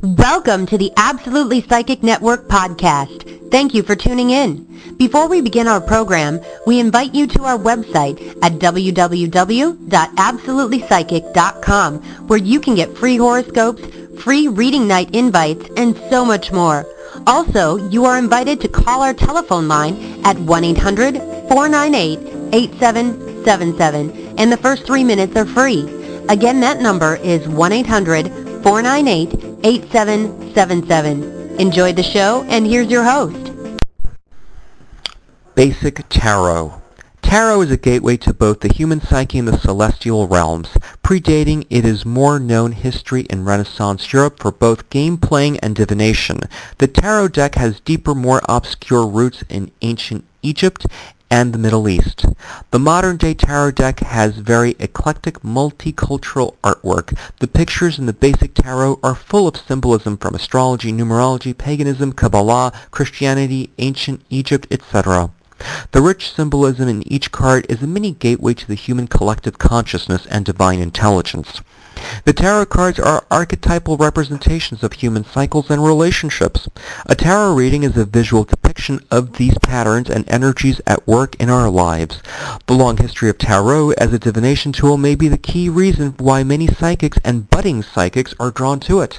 Welcome to the Absolutely Psychic Network podcast. Thank you for tuning in. Before we begin our program, we invite you to our website at www.absolutelypsychic.com, where you can get free horoscopes, free reading night invites, and so much more. Also, you are invited to call our telephone line at 1-800-498-8777, and the first 3 minutes are free. Again, that number is 1-800-498-8777. Enjoy the show, and here's your host. Basic Tarot. Tarot is a gateway to both the human psyche and the celestial realms. Predating it is more known history in Renaissance Europe for both game-playing and divination. The tarot deck has deeper, more obscure roots in ancient Egypt and the Middle East. The modern-day tarot deck has very eclectic, multicultural artwork. The pictures in the basic tarot are full of symbolism from astrology, numerology, paganism, Kabbalah, Christianity, ancient Egypt, etc. The rich symbolism in each card is a mini gateway to the human collective consciousness and divine intelligence. The tarot cards are archetypal representations of human cycles and relationships. A tarot reading is a visual depiction of these patterns and energies at work in our lives. The long history of tarot as a divination tool may be the key reason why many psychics and budding psychics are drawn to it.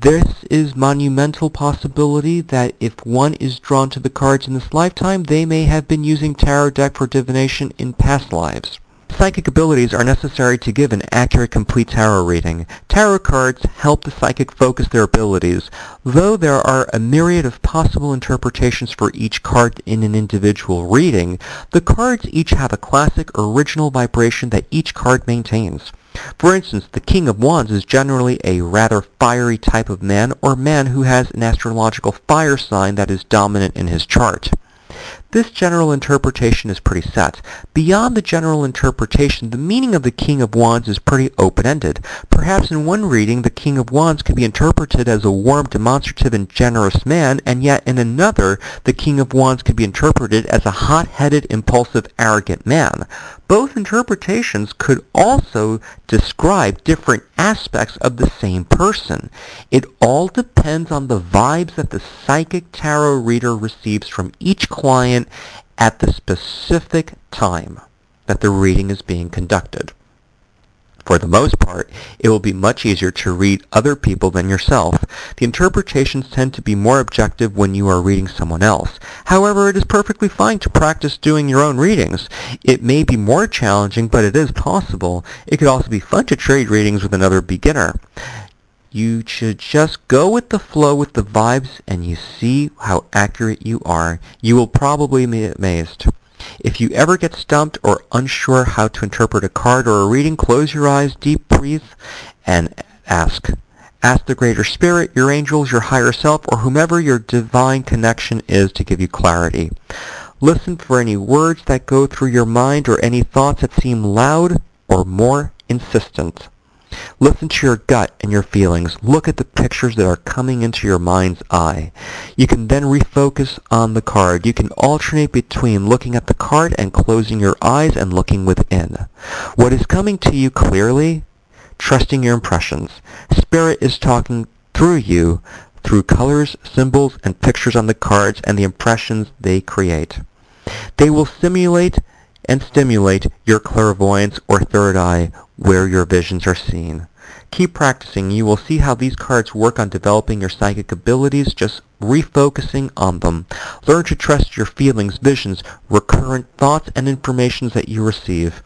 This is monumental possibility that if one is drawn to the cards in this lifetime, they may have been using tarot deck for divination in past lives. Psychic abilities are necessary to give an accurate, complete tarot reading. Tarot cards help the psychic focus their abilities, though there are a myriad of possible interpretations for each card in an individual reading. The cards each have a classic, original vibration that each card maintains. For instance, the King of Wands is generally a rather fiery type of man, or man who has an astrological fire sign that is dominant in his chart. This general interpretation is pretty set. Beyond the general interpretation, the meaning of the King of Wands is pretty open-ended. Perhaps in one reading, the King of Wands could be interpreted as a warm, demonstrative, and generous man, and yet in another, the King of Wands could be interpreted as a hot-headed, impulsive, arrogant man. Both interpretations could also describe different aspects of the same person. It all depends on the vibes that the psychic tarot reader receives from each client at the specific time that the reading is being conducted. For the most part, it will be much easier to read other people than yourself. The interpretations tend to be more objective when you are reading someone else. However, it is perfectly fine to practice doing your own readings. It may be more challenging, but it is possible. It could also be fun to trade readings with another beginner. You should just go with the flow, with the vibes, and you see how accurate you are. You will probably be amazed. If you ever get stumped or unsure how to interpret a card or a reading, close your eyes, deep breathe, and ask. Ask the greater spirit, your angels, your higher self, or whomever your divine connection is to give you clarity. Listen for any words that go through your mind or any thoughts that seem loud or more insistent. Listen to your gut and your feelings. Look at the pictures that are coming into your mind's eye. You can then refocus on the card. You can alternate between looking at the card and closing your eyes and looking within. What is coming to you clearly? Trusting your impressions. Spirit is talking through you, through colors, symbols, and pictures on the cards and the impressions they create. They will simulate and stimulate your clairvoyance or third eye where your visions are seen. Keep practicing. You will see how these cards work on developing your psychic abilities, just refocusing on them. Learn to trust your feelings, visions, recurrent thoughts, and information that you receive.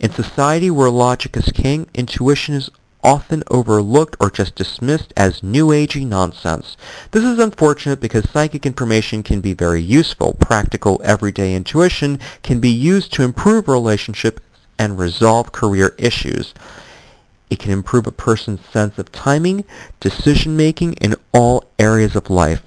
In society where logic is king, intuition is often overlooked or just dismissed as new-agey nonsense. This is unfortunate because psychic information can be very useful. Practical, everyday intuition can be used to improve relationships and resolve career issues. It can improve a person's sense of timing, decision-making in all areas of life.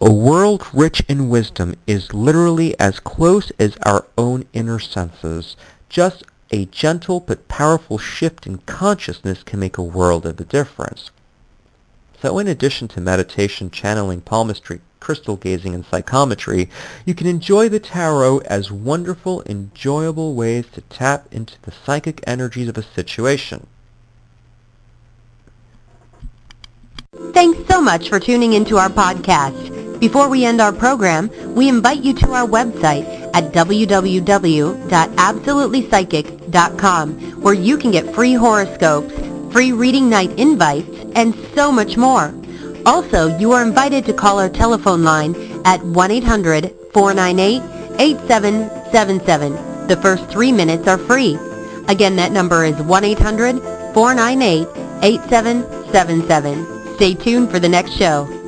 A world rich in wisdom is literally as close as our own inner senses. Just a gentle but powerful shift in consciousness can make a world of a difference. So in addition to meditation, channeling, palmistry, crystal gazing, and psychometry, you can enjoy the tarot as wonderful, enjoyable ways to tap into the psychic energies of a situation. Thanks so much for tuning into our podcast. Before we end our program, we invite you to our website at www.absolutelypsychic.com, where you can get free horoscopes, free reading night invites, and so much more. Also, you are invited to call our telephone line at 1-800-498-8777. The first 3 minutes are free. Again, that number is 1-800-498-8777. Stay tuned for the next show.